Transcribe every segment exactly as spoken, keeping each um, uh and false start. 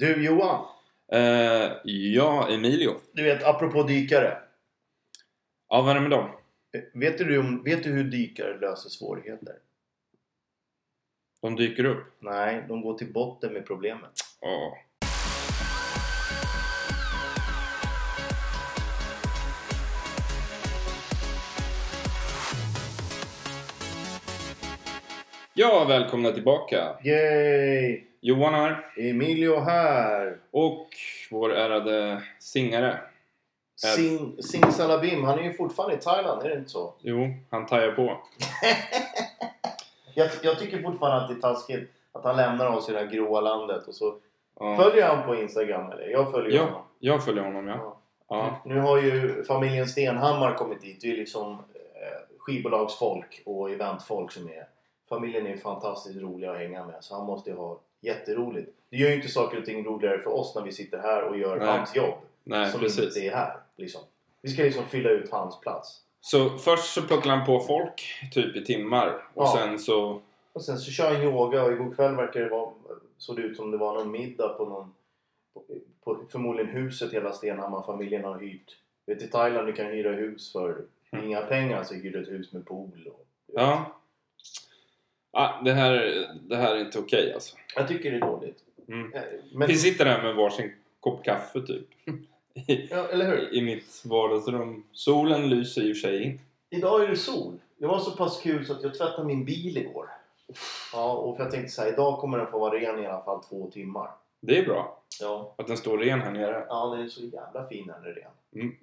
Du Johan. Uh, ja, Emilio. Du vet, apropå dykare. Ja, vad är det med dem? Vet du, om, vet du hur dykare löser svårigheter? De dyker upp? Nej, de går till botten med problemet. Ja. Ja, välkomna tillbaka. Yay! Johan här. Emilio här. Och vår ärade singare. Sing, Sing Salabim, han är ju fortfarande i Thailand, är det inte så? Jo, han tajar på. jag, jag tycker fortfarande att det är taskigt att han lämnar oss i det här gråa landet. Och så ja. Följer han på Instagram, eller? Jag följer ja, honom. Jag följer honom, ja. Ja. Ja. Nu har ju familjen Stenhammar kommit dit. Det är liksom eh, skivbolagsfolk och eventfolk som är... Familjen är ju fantastiskt rolig att hänga med. Så han måste ju ha jätteroligt. Det gör ju inte saker och ting roligare för oss när vi sitter här och gör Nej. Hans jobb. Nej, som precis. Inte är här. Liksom. Vi ska liksom fylla ut hans plats. Så först så plockar han på folk typ i timmar. Och ja. Sen så... Och sen så kör han yoga. Och igår kväll verkar det vara... Såg det ut som det var någon middag på någon... På, på förmodligen huset hela Stenhammar-familjen har hyrt. Du vet, i Thailand du kan hyra hus för mm. inga pengar. Så hyr du ett hus med pool. Och, ja. Ah, det, här, det här är inte okej okay, alltså. Jag tycker det är dåligt. Mm. Men... Vi sitter där med varsin kopp kaffe typ. I, ja, eller hur? I mitt vardagsrum. Solen lyser i och för sig in. Idag är det sol. Det var så pass kul så att jag tvättade min bil igår. Ja, och för jag tänkte så här, idag kommer den få vara ren i alla fall två timmar. Det är bra. Ja. Att den står ren här nere. Ja, den är så jävla fin när den är ren. Mm.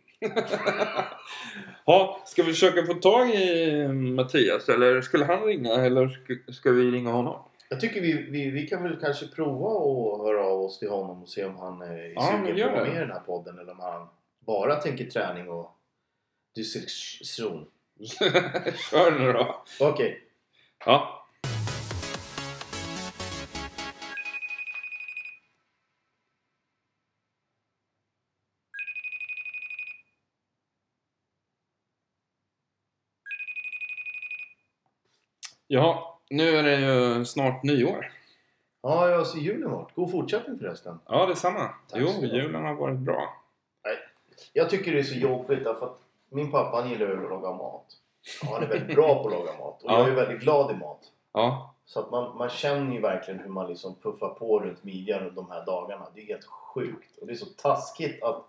Ja, ska vi försöka få tag i Mattias? Eller skulle han ringa? Eller ska, ska vi ringa honom? Jag tycker vi, vi, vi kan väl kanske prova att höra av oss till honom och se om han är ja, sugen på att vara med i den här podden. Eller om han bara tänker träning och dyslexon. Kör nu då. Okej okay. Ja. Ja, nu är det ju snart nyår. Ja, jag ser julen vart. God fortsättning förresten. Ja, det är samma. Tack jo, julen har varit bra. Nej, jag tycker det är så jobbigt därför att min pappa han gillar att laga mat. Ja, han är väldigt bra på att laga mat. Och ja. Jag är väldigt glad i mat. Ja. Så att man, man känner ju verkligen hur man liksom puffar på runt midjan de här dagarna. Det är helt sjukt. Och det är så taskigt att,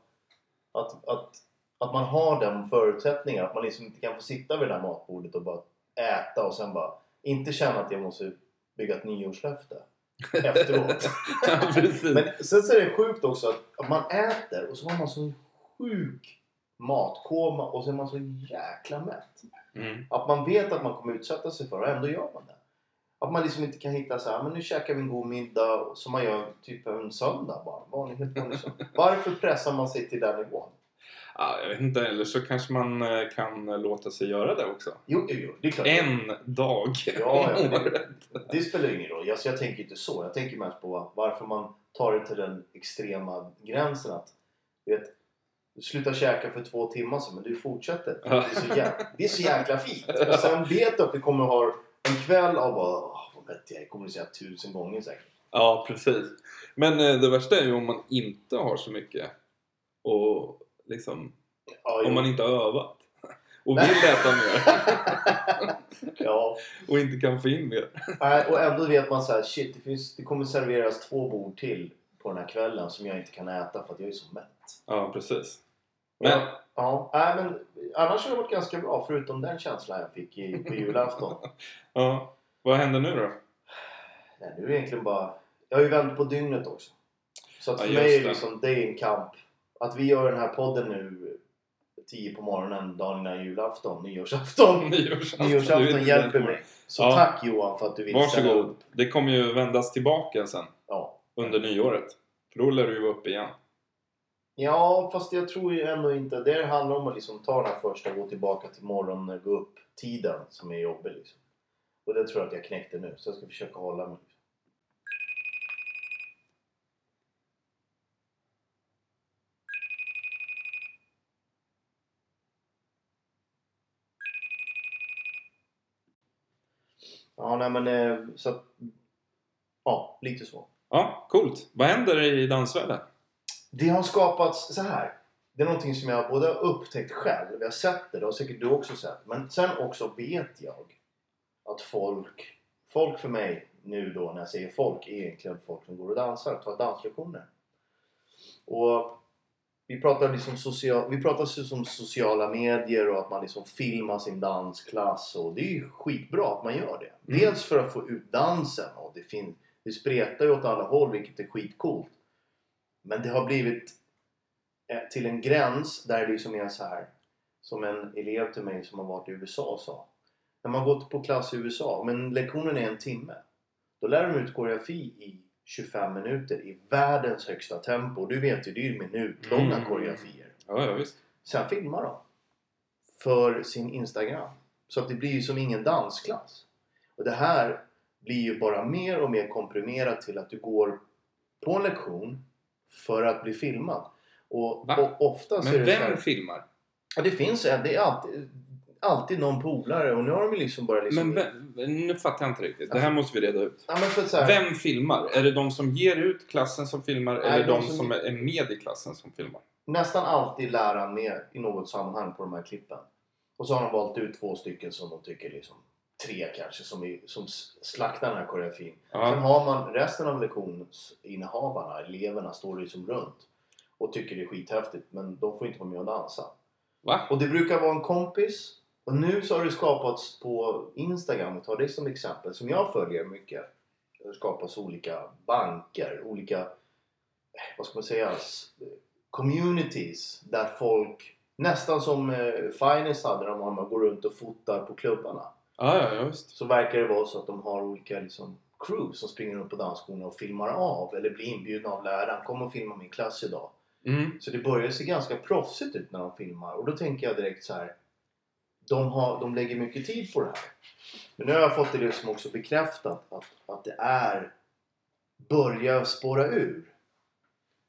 att, att, att man har den förutsättningen. Att man liksom inte kan få sitta vid det här matbordet och bara äta och sen bara... Inte känna att jag måste bygga ett nyårslöfte efteråt. Ja, men sen så är det sjukt också att man äter och så har man så sjuk matkoma och så är man så jäkla mätt. Mm. Att man vet att man kommer utsätta sig för och ändå gör man det. Att man liksom inte kan hitta så här, men nu käkar vi en god middag som man gör typ en söndag bara. Var helt vanlig söndag. Varför pressar man sig till den nivån? Ja, jag vet inte, eller så kanske man kan låta sig göra det också. Jo, jo, det är klart. En dag. Ja, ja, det, det spelar ingen roll. Alltså, jag tänker inte så. Jag tänker mest på varför man tar det till den extrema gränsen. Att, du vet, du slutar käka för två timmar sedan, men du fortsätter. Ja. Det, är så jäkla, det är så jäkla fint. Och sen vet du att du kommer ha en kväll av bara, åh, vad vet jag, jag kommer att säga tusen gånger säkert. Ja, precis. Men det värsta är ju om man inte har så mycket och... Liksom, ja, om man inte har övat och vill äta mer ja. Och inte kan få in mer. Nej, och ändå vet man så här, shit, det, finns, det kommer serveras två bord till på den här kvällen som jag inte kan äta för att jag är så mätt. Ja, precis. Men, ja, ja. Nej, men annars har det varit ganska bra förutom den känslan jag fick i, på julafton. Ja, vad händer nu då? Nej, nu är egentligen bara, jag har ju vänt på dygnet också. Så att för ja, mig är det liksom, det är en kamp. Att vi gör den här podden nu tio på morgonen, dagen innan julafton, nyårsafton. Nyårsafton, nyårsafton hjälper mig. Så ja. Tack Johan för att du ville ställa upp. Det kommer ju vändas tillbaka sen. Ja. Under nyåret. För då lär du ju upp igen. Ja, fast jag tror ju ändå inte. Det handlar om att liksom ta den här första och gå tillbaka till morgonen, gå upp tiden som är jobbig. Liksom. Och det tror jag att jag knäckte nu. Så jag ska försöka hålla mig. Ja, nej men så att, ja, lite så. Ja, coolt. Vad händer i dansvärlden? Det har skapats så här. Det är någonting som jag både har upptäckt själv. Jag har sett det, och säkert du också sett. Men sen också vet jag att folk... Folk för mig nu då, när jag säger folk, är egentligen folk som går och dansar och tar danslektioner. Och vi pratar liksom social, vi pratar liksom sociala medier och att man liksom filmar sin dansklass. Och det är ju skitbra att man gör det. Mm. Dels för att få ut dansen. Och det, fin, det spretar ju åt alla håll, vilket är skitcoolt. Men det har blivit till en gräns där det liksom är så här. Som en elev till mig som har varit i U S A sa. När man gått på klass i U S A, men lektionen är en timme. Då lär de ut koreografi i tjugofem minuter i världens högsta tempo. Du vet ju, det är ju minutlånga mm. koreografier. Ja, ja, visst. Sen filmar de för sin Instagram. Så att det blir ju som ingen dansklass. Och det här blir ju bara mer och mer komprimerat till att du går på en lektion för att bli filmad. Och, och ofta ser det så här... Men vem filmar? Ja, det finns en... Det är alltid... Alltid någon polare, och nu har de ju liksom bara liksom... Men vem, nu fattar jag inte riktigt. Det här måste vi reda ut. Ja, men för att så här... Vem filmar? Är det de som ger ut klassen som filmar? Nej, eller de som, som är med i klassen som filmar? Nästan alltid läraren med i något sammanhang på de här klippen. Och så har de valt ut två stycken som de tycker liksom... Tre kanske som, är, som slaktar den här koreografin. Ja. Sen har man resten av lektionsinnehavarna, eleverna, står liksom runt. Och tycker det är skithäftigt, men de får inte vara med och dansa. Va? Och det brukar vara en kompis... Och nu så har det skapats på Instagram, och tar det som exempel, som jag följer mycket. Det skapas olika banker, olika, vad ska man säga, communities där folk, nästan som Finest hade de, om man går runt och fotar på klubbarna. Ah, ja, just. Så verkar det vara så att de har olika liksom, crew som springer runt på dansskolorna och filmar av, eller blir inbjudna av läraren, kom och filma min klass idag. Mm. Så det börjar se ganska proffsigt ut när de filmar, och då tänker jag direkt så här. De, har, de lägger mycket tid på det här. Men nu har jag fått det liksom också bekräftat. Att, att det är. Börja spåra ur.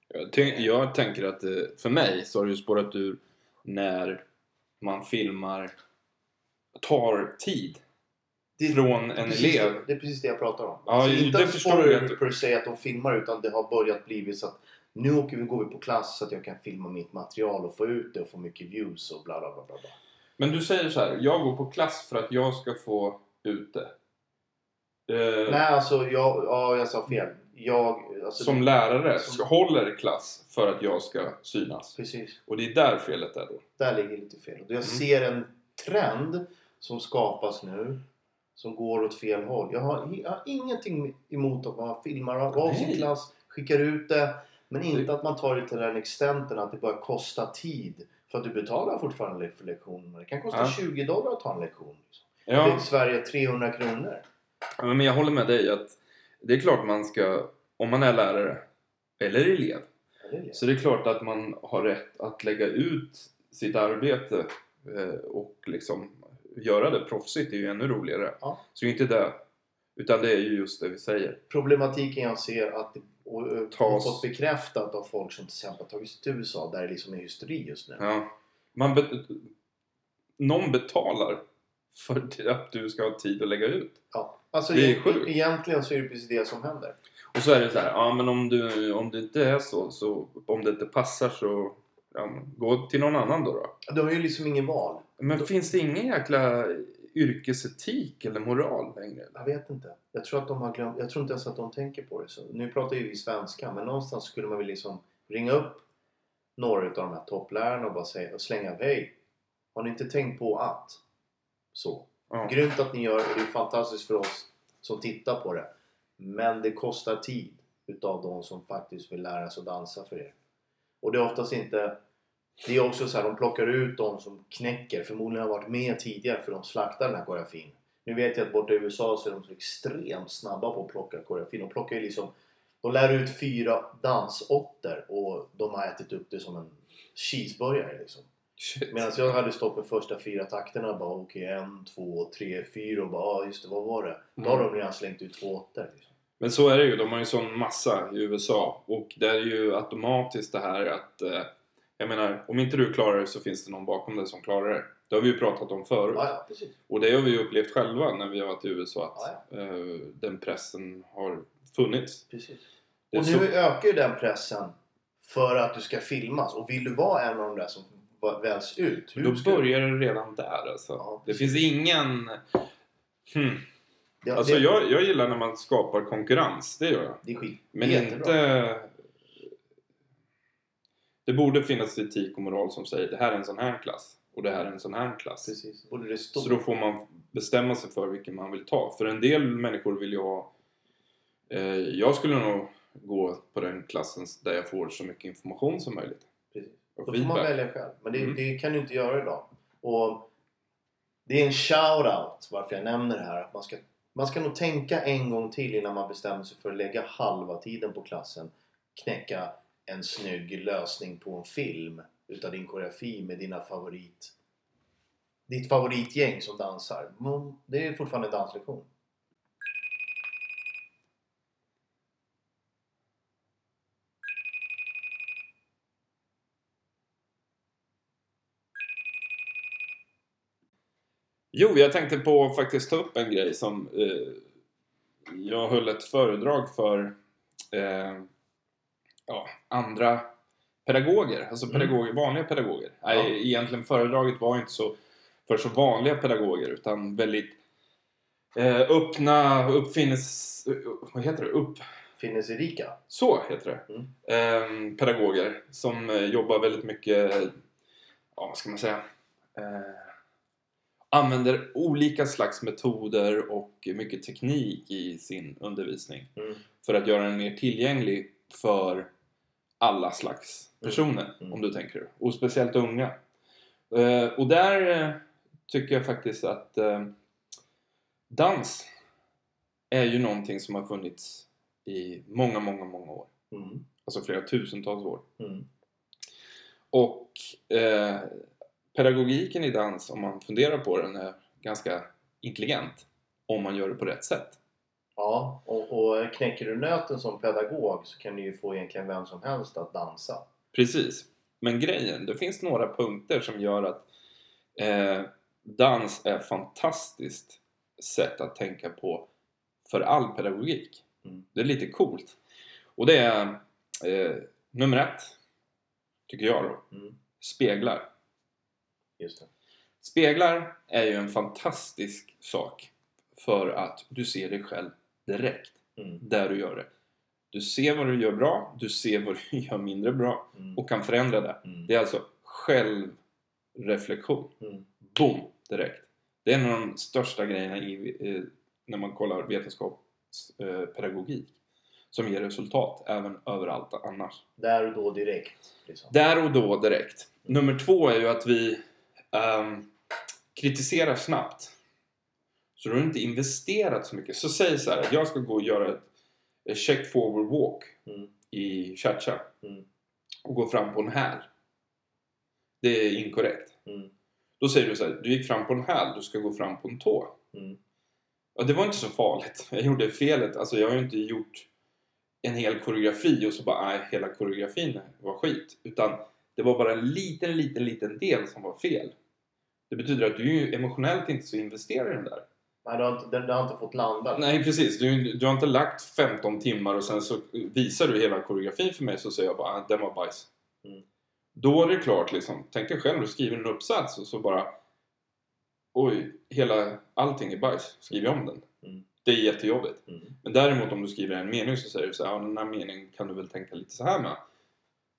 Jag, tänk, jag tänker att. För mig så har det ju spårat ur. När man filmar. Tar tid. Det, från en elev. Det, det är precis det jag pratar om. Ja, alltså, inte att spåra ur per se att de filmar. Utan det har börjat bli så att. Nu åker vi, går vi på klass så att jag kan filma mitt material. Och få ut det och få mycket views. Och bla bla bla bla. Men du säger så här, jag går på klass för att jag ska få ut det. Eh, Nej, alltså, jag, ja, jag sa fel. Jag, alltså, som det, lärare som... håller klass för att jag ska synas. Precis. Och det är där felet är då. Där ligger lite fel. Jag mm. ser en trend som skapas nu, som går åt fel håll. Jag har, jag har ingenting emot att man filmar av sin klass, skickar ut det. Men inte det... att man tar det till den extenten att det bara kostar tid. För att du betalar fortfarande för lektioner. Det kan kosta ja. tjugo dollar att ta en lektion. Ja. Det är i Sverige trehundra kronor. Ja, men jag håller med dig att det är klart man ska, om man är lärare eller elev, eller elev. Så det är klart att man har rätt att lägga ut sitt arbete och liksom göra det proffsigt, det är ju ännu roligare. Ja. Så inte det, utan det är ju just det vi säger. Problematiken jag ser att det och tas. Fått bekräftat av folk som till exempel tagits till U S A där det liksom är hysteri just nu. Ja. Man be- någon betalar för att du ska ha tid att lägga ut. Ja. Alltså det är e- sjukt. Egentligen så är det precis det som händer. Och så är det så här, ja men om du om det inte är så så om det inte passar så ja, gå till någon annan då då. Du har ju liksom ingen val. Men då... finns det ingen jäkla yrkesetik eller moral längre? Jag vet inte. Jag tror att de har glömt. Jag tror inte ens att de tänker på det så. Nu pratar ju vi svenska, men någonstans skulle man väl liksom ringa upp några av de här topplärarna och bara säga och slänga hej. Har ni inte tänkt på att så? Ja. Grymt att ni gör och det är fantastiskt för oss som tittar på det. Men det kostar tid utav de som faktiskt vill lära sig att dansa för er. Och det är oftast inte. Det är också så här, de plockar ut de som knäcker. Förmodligen har varit med tidigare för de slaktar den här koreografin. Nu vet jag att borta i U S A så är de så extremt snabba på att plocka koreografin. De plockar ju liksom, de lär ut fyra dansotter och de har ätit upp det som en cheeseburgare liksom. Medan jag hade stått med första fyra takterna och bara okej, okay, en, två, tre, fyra och bara ah, just det, vad var det? Då har de redan slängt ut två åttor liksom. Men så är det ju, de har ju sån massa i U S A och det är ju automatiskt det här att... Eh... Jag menar, om inte du klarar det så finns det någon bakom dig som klarar det. Det har vi ju pratat om förut. Ja, ja, och det har vi ju upplevt själva när vi har varit i U S A. Att ja, ja. Eh, den pressen har funnits. Precis. Och nu så... ökar ju den pressen för att du ska filmas. Och vill du vara en av de där som väljs ut? Hur då ska... börjar det redan där alltså. Ja, det finns ingen... Hmm. Ja, alltså det... jag, jag gillar när man skapar konkurrens. Det gör jag. Det är skit. Men jättebra. Inte... Det borde finnas etik och moral som säger det här är en sån här klass. Och det här är en sån här klass. Precis. Och det är stort. Så då får man bestämma sig för vilken man vill ta. För en del människor vill ju ha... Eh, jag skulle nog gå på den klassen där jag får så mycket information som möjligt. Precis. Då får man välja själv. Men det, mm. det kan du inte göra idag. Och det är en shout-out varför jag nämner det här. Att man, ska, man ska nog tänka en gång till innan man bestämmer sig för att lägga halva tiden på klassen. Knäcka en snygg lösning på en film utav din koreografi med dina favorit ditt favoritgäng som dansar. Det är fortfarande en danslektion. Jo, jag tänkte på faktiskt ta upp en grej som eh, jag höll ett föredrag för eh, ja, andra pedagoger, alltså pedagoger, mm. vanliga pedagoger. Ja. Nej, egentligen föredraget var inte så för så vanliga pedagoger utan väldigt eh, öppna, uppfinnes, vad heter det? Uppfinneserika. Så heter det. Mm. Eh, pedagoger som eh, jobbar väldigt mycket, ja vad ska man säga, eh, använder olika slags metoder och mycket teknik i sin undervisning mm. för att göra den mer tillgänglig för alla slags personer, mm. Mm. om du tänker. Och speciellt unga. Eh, och där eh, tycker jag faktiskt att eh, dans är ju någonting som har funnits i många, många, många år. Mm. Alltså flera tusentals år. Mm. Och eh, pedagogiken i dans, om man funderar på den, är ganska intelligent. Om man gör det på rätt sätt. Ja, och, och knäcker du nöten som pedagog så kan du ju få egentligen vem som helst att dansa. Precis, men grejen, det finns några punkter som gör att eh, dans är ett fantastiskt sätt att tänka på för all pedagogik. Mm. Det är lite coolt. Och det är eh, nummer ett, tycker jag då, mm. speglar. Just det. Speglar är ju en fantastisk sak för att du ser dig själv direkt mm. där du gör det. Du ser vad du gör bra, du ser vad du gör mindre bra mm. och kan förändra det. Mm. Det är alltså självreflektion. Mm. Boom, direkt. Det är en av de största grejerna i, eh, när man kollar vetenskapspedagogik eh, som ger resultat även överallt annars. Där och då direkt. Liksom. Där och då direkt. Mm. Nummer två är ju att vi Um, kritisera snabbt. Så du har inte investerat så mycket. Så säg så här, jag ska gå och göra ett, ett check forward walk mm. i Chacha mm. och gå fram på en häl. Det är inkorrekt. Mm. Då säger du så här, du gick fram på en häl, du ska gå fram på en tå. Mm. Ja, det var inte så farligt. Jag gjorde felet. Alltså jag har ju inte gjort en hel koreografi och så bara, nej, hela koreografin var skit. Utan det var bara en liten, liten, liten del som var fel. Det betyder att du är ju emotionellt inte så investerad i den där. Nej, du har inte, du har inte fått landa. Nej, precis. Du, du har inte lagt femton timmar och sen så visar du hela koreografin för mig så säger jag bara att den var bajs. Mm. Då är det klart liksom. Tänk dig själv, du skriver en uppsats och så bara oj, hela, allting är bajs. Skriver om den. Mm. Det är jättejobbigt. Mm. Men däremot om du skriver en mening så säger du så här, ja, den här meningen kan du väl tänka lite så här med.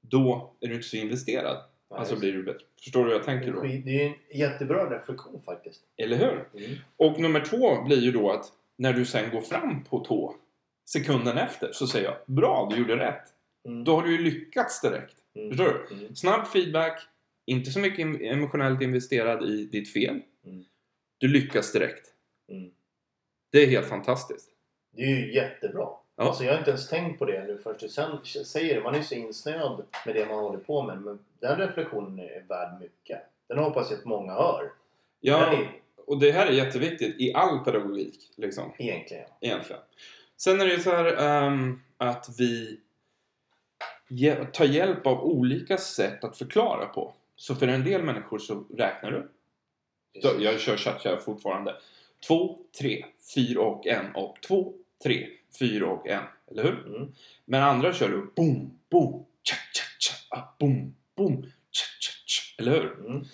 Då är du inte så investerad. Nej, alltså blir du bättre. Förstår du vad jag tänker då? Det är en jättebra reflektion faktiskt. Eller hur? Mm. Och nummer två blir ju då att när du sen går fram på tå sekunden efter så säger jag, bra, du gjorde rätt. Mm. Då har du ju lyckats direkt. Mm. Förstår du? Mm. Snabb feedback. Inte så mycket emotionellt investerad i ditt fel. Mm. Du lyckas direkt. Mm. Det är helt fantastiskt. Det är ju jättebra. Ja. Alltså jag har inte ens tänkt på det nu först. Sen säger det, man är ju så insnöd med det man håller på med. Men den reflektionen är värd mycket. Den hoppas jag att många hör. Ja, är... och det här är jätteviktigt i all pedagogik. Liksom. Egentligen. Egentligen. Sen är det ju så här um, att vi tar hjälp av olika sätt att förklara på. Så för en del människor så räknar du. Så jag kör chacha fortfarande. två, tre, fyra och en och två, tre, fyra och en. Eller hur? Mm. Men andra kör du boom, boom, cha, cha, cha, boom, boom, cha, cha, cha. Eller hur? Mm.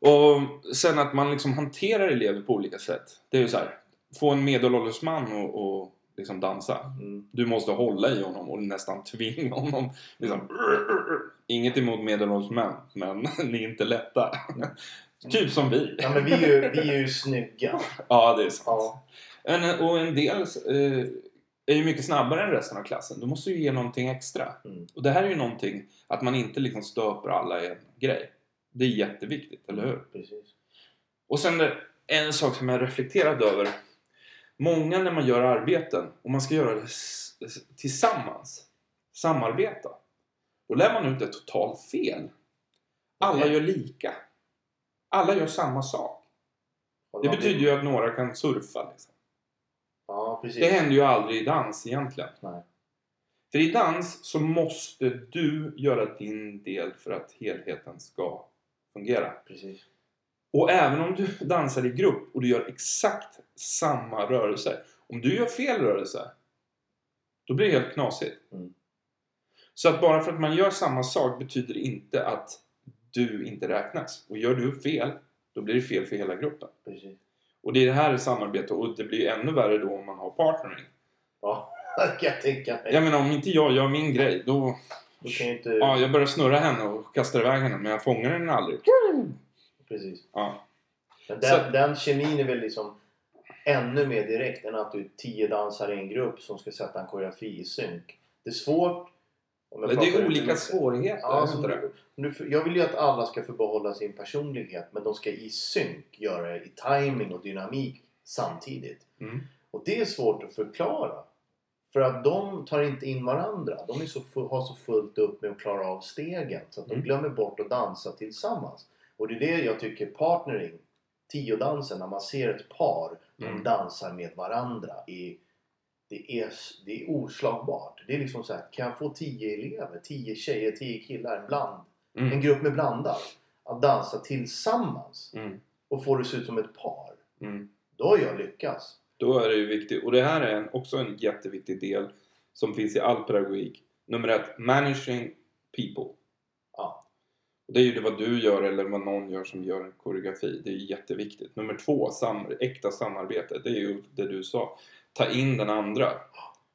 Och sen att man liksom hanterar elever på olika sätt. Det är ju så här, få en medelålders man och, och liksom dansa. Mm. Du måste hålla i honom och nästan tvinga honom. Liksom, inget emot medelålders män, men ni är inte lätta. Typ som vi. Ja, men vi är ju, vi är ju snygga. Ja, det är sant. Ja. En, och en del eh, är ju mycket snabbare än resten av klassen. Du måste ju ge någonting extra. Mm. Och det här är ju någonting att man inte liksom stöper alla i en grej. Det är jätteviktigt, eller hur? Precis. Och sen en sak som jag reflekterat över. Många när man gör arbeten, och man ska göra det tillsammans, samarbeta, då lär man ut det totalt fel. Alla gör lika. Alla gör samma sak. Det betyder ju att några kan surfa. Liksom. Ja, precis. Det händer ju aldrig i dans egentligen. Nej. För i dans så måste du göra din del för att helheten ska fungera. Precis. Och även om du dansar i grupp och du gör exakt samma rörelse. Om du gör fel rörelse, då blir det helt knasigt. Mm. Så att bara för att man gör samma sak betyder inte att du inte räknas. Och gör du fel, då blir det fel för hela gruppen. Precis. Och det är det här samarbetet. Och det blir ännu värre då om man har partnering. Ja, jag tänker. Jag menar, om inte jag gör min grej, då... då kan jag inte... Ja, jag börjar snurra henne och kastar iväg henne. Men jag fångar henne aldrig. Precis. Ja. Men den, så... den kemin är väl liksom ännu mer direkt än att du är tio dansare i en grupp som ska sätta en koreografi i synk. Det är svårt. Det är olika svårigheter. Ja, alltså, det. Nu, jag vill ju att alla ska förbehålla sin personlighet, men de ska i synk göra det i timing och dynamik samtidigt. Mm. Och det är svårt att förklara. För att de tar inte in varandra. De är så, har så fullt upp med att klara av stegen. Så att de mm. glömmer bort att dansa tillsammans. Och det är det jag tycker partnering, tiodansen, när man ser ett par som mm. dansar med varandra i... Det är, det är oslagbart. Det är liksom så här, kan jag få tio elever, tio tjejer, tio killar, en bland, mm. en grupp med blandar, att dansa tillsammans mm. och få det se ut som ett par. Mm. Då har jag lyckats. Då är det ju viktigt. Och det här är en, också en jätteviktig del som finns i all pedagogik. Nummer ett, managing people. Ja. Och det är ju det vad du gör eller vad någon gör som gör en koreografi. Det är jätteviktigt. Nummer två, sam, äkta samarbete. Det är ju det du sa. Ta in den andra.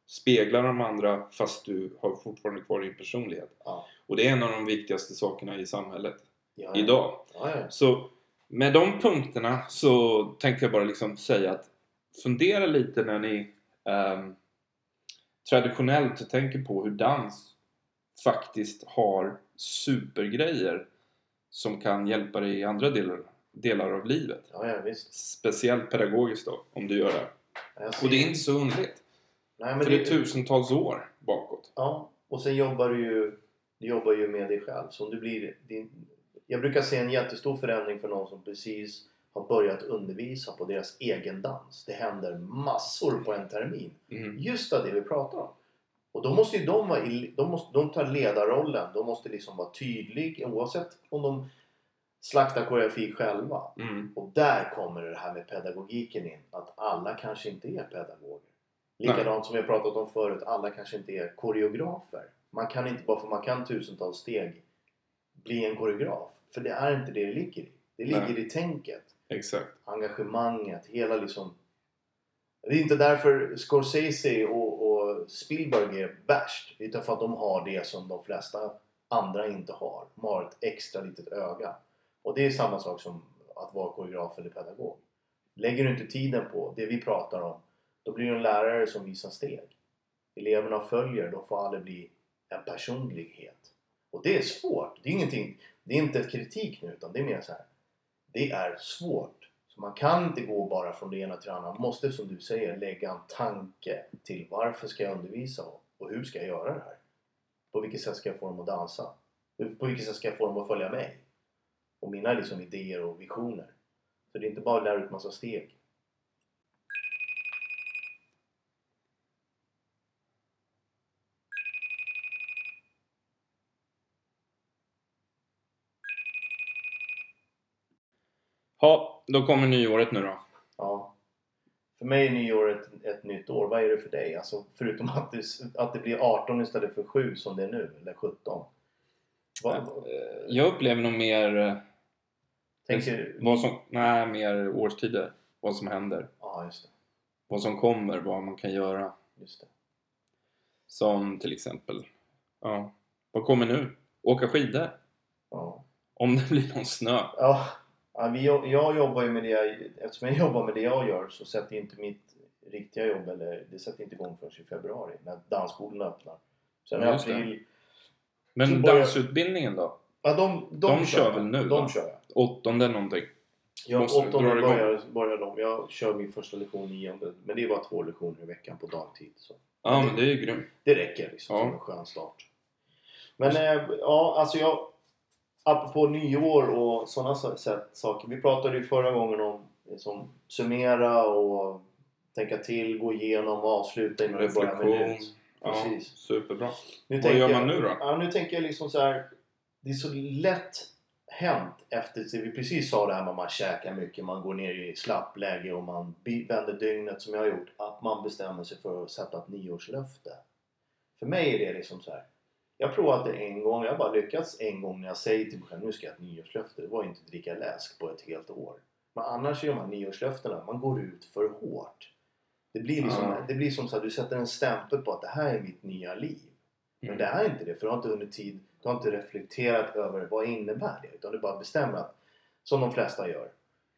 Spegla de andra fast du har fortfarande kvar din personlighet. Ja. Och det är en av de viktigaste sakerna i samhället ja, ja. idag. Ja, ja. Så med de punkterna så tänker jag bara liksom säga att fundera lite när ni eh, traditionellt tänker på hur dans faktiskt har supergrejer som kan hjälpa dig i andra delar, delar av livet. Ja, ja, visst. Speciellt pedagogiskt då, om du gör det. Och det är inte så underligt. Nej, men för det är tusentals år bakåt. Ja, och sen jobbar du ju, du jobbar ju med dig själv. Så om du blir, din, jag brukar se en jättestor förändring för någon som precis har börjat undervisa på deras egen dans. Det händer massor på en termin. Mm. Just det vi pratar om. Och då måste ju de, vara i, de, måste, de tar ledarrollen. De måste liksom vara tydlig oavsett om de... slakta koreografi själva. Mm. Och där kommer det här med pedagogiken in. Att alla kanske inte är pedagoger. Likadant Nej. Som vi har pratat om förut. Alla kanske inte är koreografer. Man kan inte bara för man kan tusentals steg bli en koreograf. För det är inte det det ligger i. Det ligger Nej. I tänket. Exakt. Engagemanget. Hela liksom. Det är inte därför Scorsese och, och Spielberg är värst. Utan för att de har det som de flesta andra inte har. De har ett extra litet öga. Och det är samma sak som att vara koreograf eller pedagog. Lägger du inte tiden på det vi pratar om, då blir du en lärare som visar steg. Eleverna följer, då får aldrig bli en personlighet. Och det är svårt. Det är ingenting, det är inte ett kritik nu, utan det är mer så här. Det är svårt. Så man kan inte gå bara från det ena till det andra. Man måste, som du säger, lägga en tanke till varför ska jag undervisa och hur ska jag göra det här? På vilket sätt ska jag få dem att dansa? På vilket sätt ska jag få dem att följa mig? Och mina liksom idéer och visioner. Så det är inte bara att lära ut massa steg. Ja, då kommer nyåret nu då. Ja. För mig är nyår ett, ett nytt år. Vad är det för dig? Alltså, förutom att det, att det blir arton istället för sju som det är nu. Eller sjutton. Vad, jag upplever nog mer... Tänker... Vad som, nej, mer årstider. Vad som händer. Ja, just det. Vad som kommer. Vad man kan göra. Just det. Som till exempel... Ja. Vad kommer nu? Åka skidor. Ja. Om det blir någon snö. Ja. Ja, vi, jag jobbar ju med det, eftersom jag jobbar med det jag gör så sätter inte mitt riktiga jobb, eller det sätter inte igång förrän i februari när dansskolorna öppnar. Sen ja, april. Men så dansutbildningen då? Ja, de, de, de kör väl nu? De då? Kör jag. Åttonde någonting? Ja, åttonde börjar, börjar de. Jag kör min första lektion nionde, men det är bara två lektioner i veckan på dagtid. Så. Ja, men det, men det är ju grymt. Det räcker liksom, ja, som en skön start. Men eh, ja, alltså jag... Apropå nyår och sådana saker. Vi pratade ju förra gången om liksom, summera och tänka till, gå igenom och avsluta innan det börjar med nytt. Precis. Ja, superbra. Nu Vad gör man jag, nu då? Ja, nu tänker jag liksom så här. Det är så lätt hänt efter att vi precis sa det här med att man käkar mycket. Man går ner i slappläge och man vänder dygnet som jag har gjort. Att man bestämmer sig för att sätta ett nyårslöfte. För mig är det liksom så här. Jag provade en gång, jag har bara lyckats en gång när jag säger till mig själv, nu ska jag ett nyårslöfte. Det var inte att dricka läsk på ett helt år. Men annars är de här nyårslöftena, man går ut för hårt. Det blir, liksom, mm. det blir som så att du sätter en stämpel på att det här är mitt nya liv. Men mm. det är inte det, för du har inte under tid, du har inte reflekterat över vad innebär det. Utan du bara bestämmer att, som de flesta gör.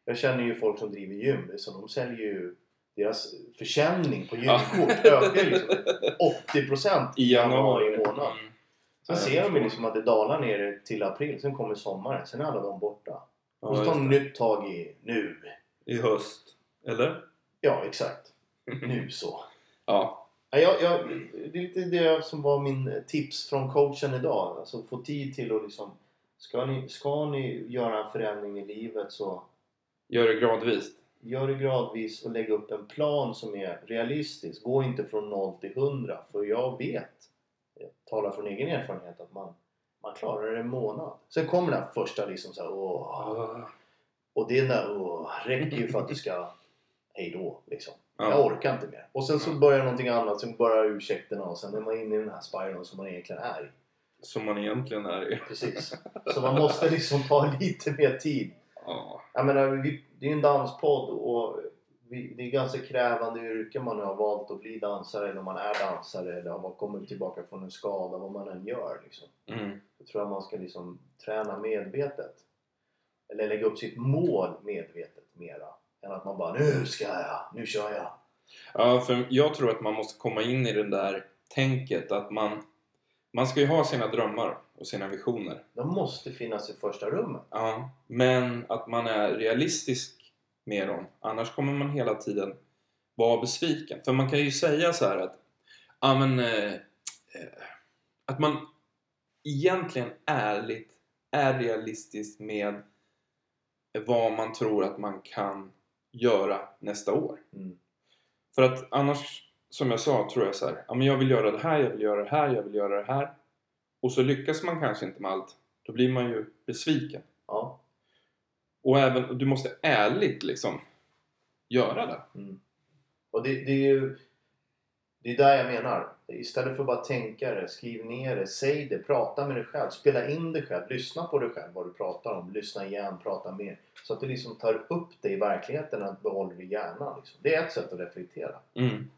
Jag känner ju folk som driver gym, så de säljer ju... Deras försäljning på gymkort ökar liksom åttio procent i januari månad. Sen ser de ju liksom att det dalar ner till april. Sen kommer sommaren. Sen är alla de borta. Och så tar de nytt tag i nu. I höst. Eller? Ja, exakt. Nu så. Ja. Jag, jag, det är lite det som var min tips från coachen idag. Alltså få tid till att liksom... Ska ni, ska ni göra en förändring i livet så... Gör det gradvis. Gör det gradvis och lägg upp en plan som är realistisk. Gå inte från noll till hundra. För jag vet... Jag talar från egen erfarenhet att man, man klarar det en månad. Sen kommer den första liksom så här, åh. Och det där, åh, räcker ju för att du ska hej då liksom. Ja. Jag orkar inte mer. Och sen så börjar någonting annat, sen börjar ursäkterna och sen är man inne i den här spiralen som man egentligen är i. Som man egentligen är i. Precis. Så man måste liksom ta lite mer tid. Ja. Jag menar, vi, det är en danspodd och vi, det är ganska krävande yrken man har valt att bli dansare eller om man är dansare eller om man kommer tillbaka från en skada, vad man än gör liksom. Mm. Jag tror att man ska liksom träna medvetet eller lägga upp sitt mål medvetet mera än att man bara, nu ska jag, nu kör jag. Ja, för jag tror att man måste komma in i det där tänket att man, man ska ju ha sina drömmar och sina visioner. De måste finnas i första rummet. Ja, men att man är realistisk med dem. Annars kommer man hela tiden vara besviken. För man kan ju säga så här att ja, men, eh, att man egentligen ärligt är realistisk med vad man tror att man kan göra nästa år. Mm. För att annars, som jag sa, tror jag så här, ja, men jag vill göra det här, jag vill göra det här, jag vill göra det här. Och så lyckas man kanske inte med allt. Då blir man ju besviken. Ja. Och även, du måste ärligt liksom göra det. Mm. Och det, det är ju, det är där jag menar. Istället för att bara tänka det, skriv ner det, säg det, prata med dig själv. Spela in dig själv, lyssna på dig själv, vad du pratar om. Lyssna igen, prata mer. Så att du liksom tar upp dig i verkligheten och behåller i hjärnan. Liksom. Det är ett sätt att reflektera. Mm.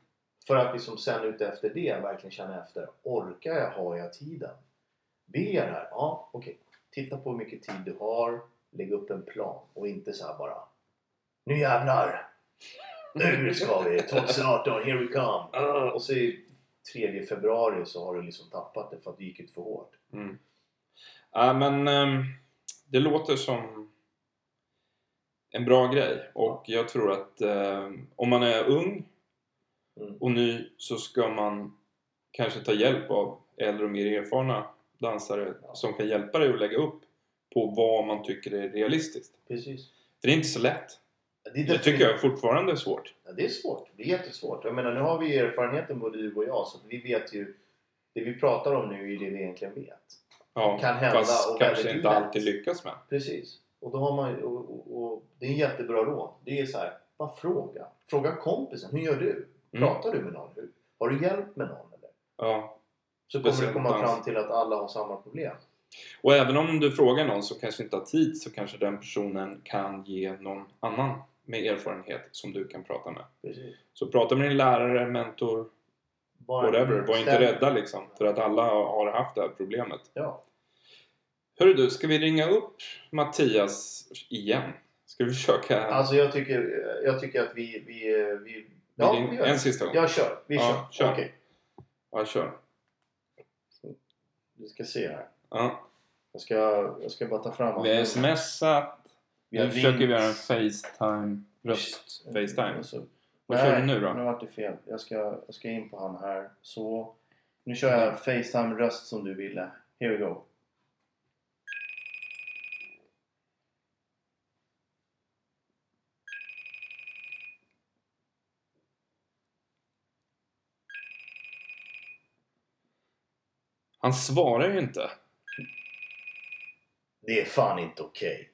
För att liksom sen ut efter det verkligen känna efter. Orkar jag? Har jag tiden? Vill jag det här? Ja, okej. Okay. Titta på hur mycket tid du har. Lägg upp en plan och inte så här bara nu jävlar, nu ska vi, tjugoarton, here we come. Uh. Och så i tredje februari så har du liksom tappat det för att det gick ut för hårt. Mm. Ja, men um, det låter som en bra grej. Och jag tror att um, om man är ung mm. och ny så ska man kanske ta hjälp av äldre och mer erfarna dansare ja. Som kan hjälpa dig att lägga upp på vad man tycker är realistiskt. Precis. För det är inte så lätt. Det, det tycker jag fortfarande är svårt. Ja, det är svårt. Det är jättesvårt. Jag menar, nu har vi erfarenheten både du och jag. Så vi vet ju, det vi pratar om nu är det vi egentligen vet. Ja, det kan hända fast och kanske inte lätt. Alltid lyckas med. Precis. Och då har man, och, och, och det är en jättebra råd. Det är så här, Bara fråga. Fråga kompisen. Hur gör du? Pratar mm. du med någon? Har du hjälp med någon? Eller? Ja. Så kommer du komma fram till att alla har samma problem. Och även om du frågar någon som kanske inte har tid, så kanske den personen kan ge någon annan med erfarenhet som du kan prata med. Precis. Så prata med din lärare, mentor, bara whatever. Var inte rädda liksom, för att alla har haft det här problemet. Ja. Hörru du, ska vi ringa upp Mattias igen? Ska vi försöka... Alltså jag tycker, jag tycker att vi... vi, vi... Ja, vi gör. En sista gång. Jag kör, vi ja, kör. kör. Okej. Ja, kör. Vi ska se här. Ja. Jag ska, jag ska bara ta fram... Vi har smsat. Vi har nu försöker vi göra en FaceTime. Röst FaceTime. Så. Vad kör du nu då? Nu vart det fel. Jag ska, jag ska in på han här. Så, nu kör jag mm. FaceTime röst som du ville. Here we go. Han svarar ju inte. Det är fan inte okej.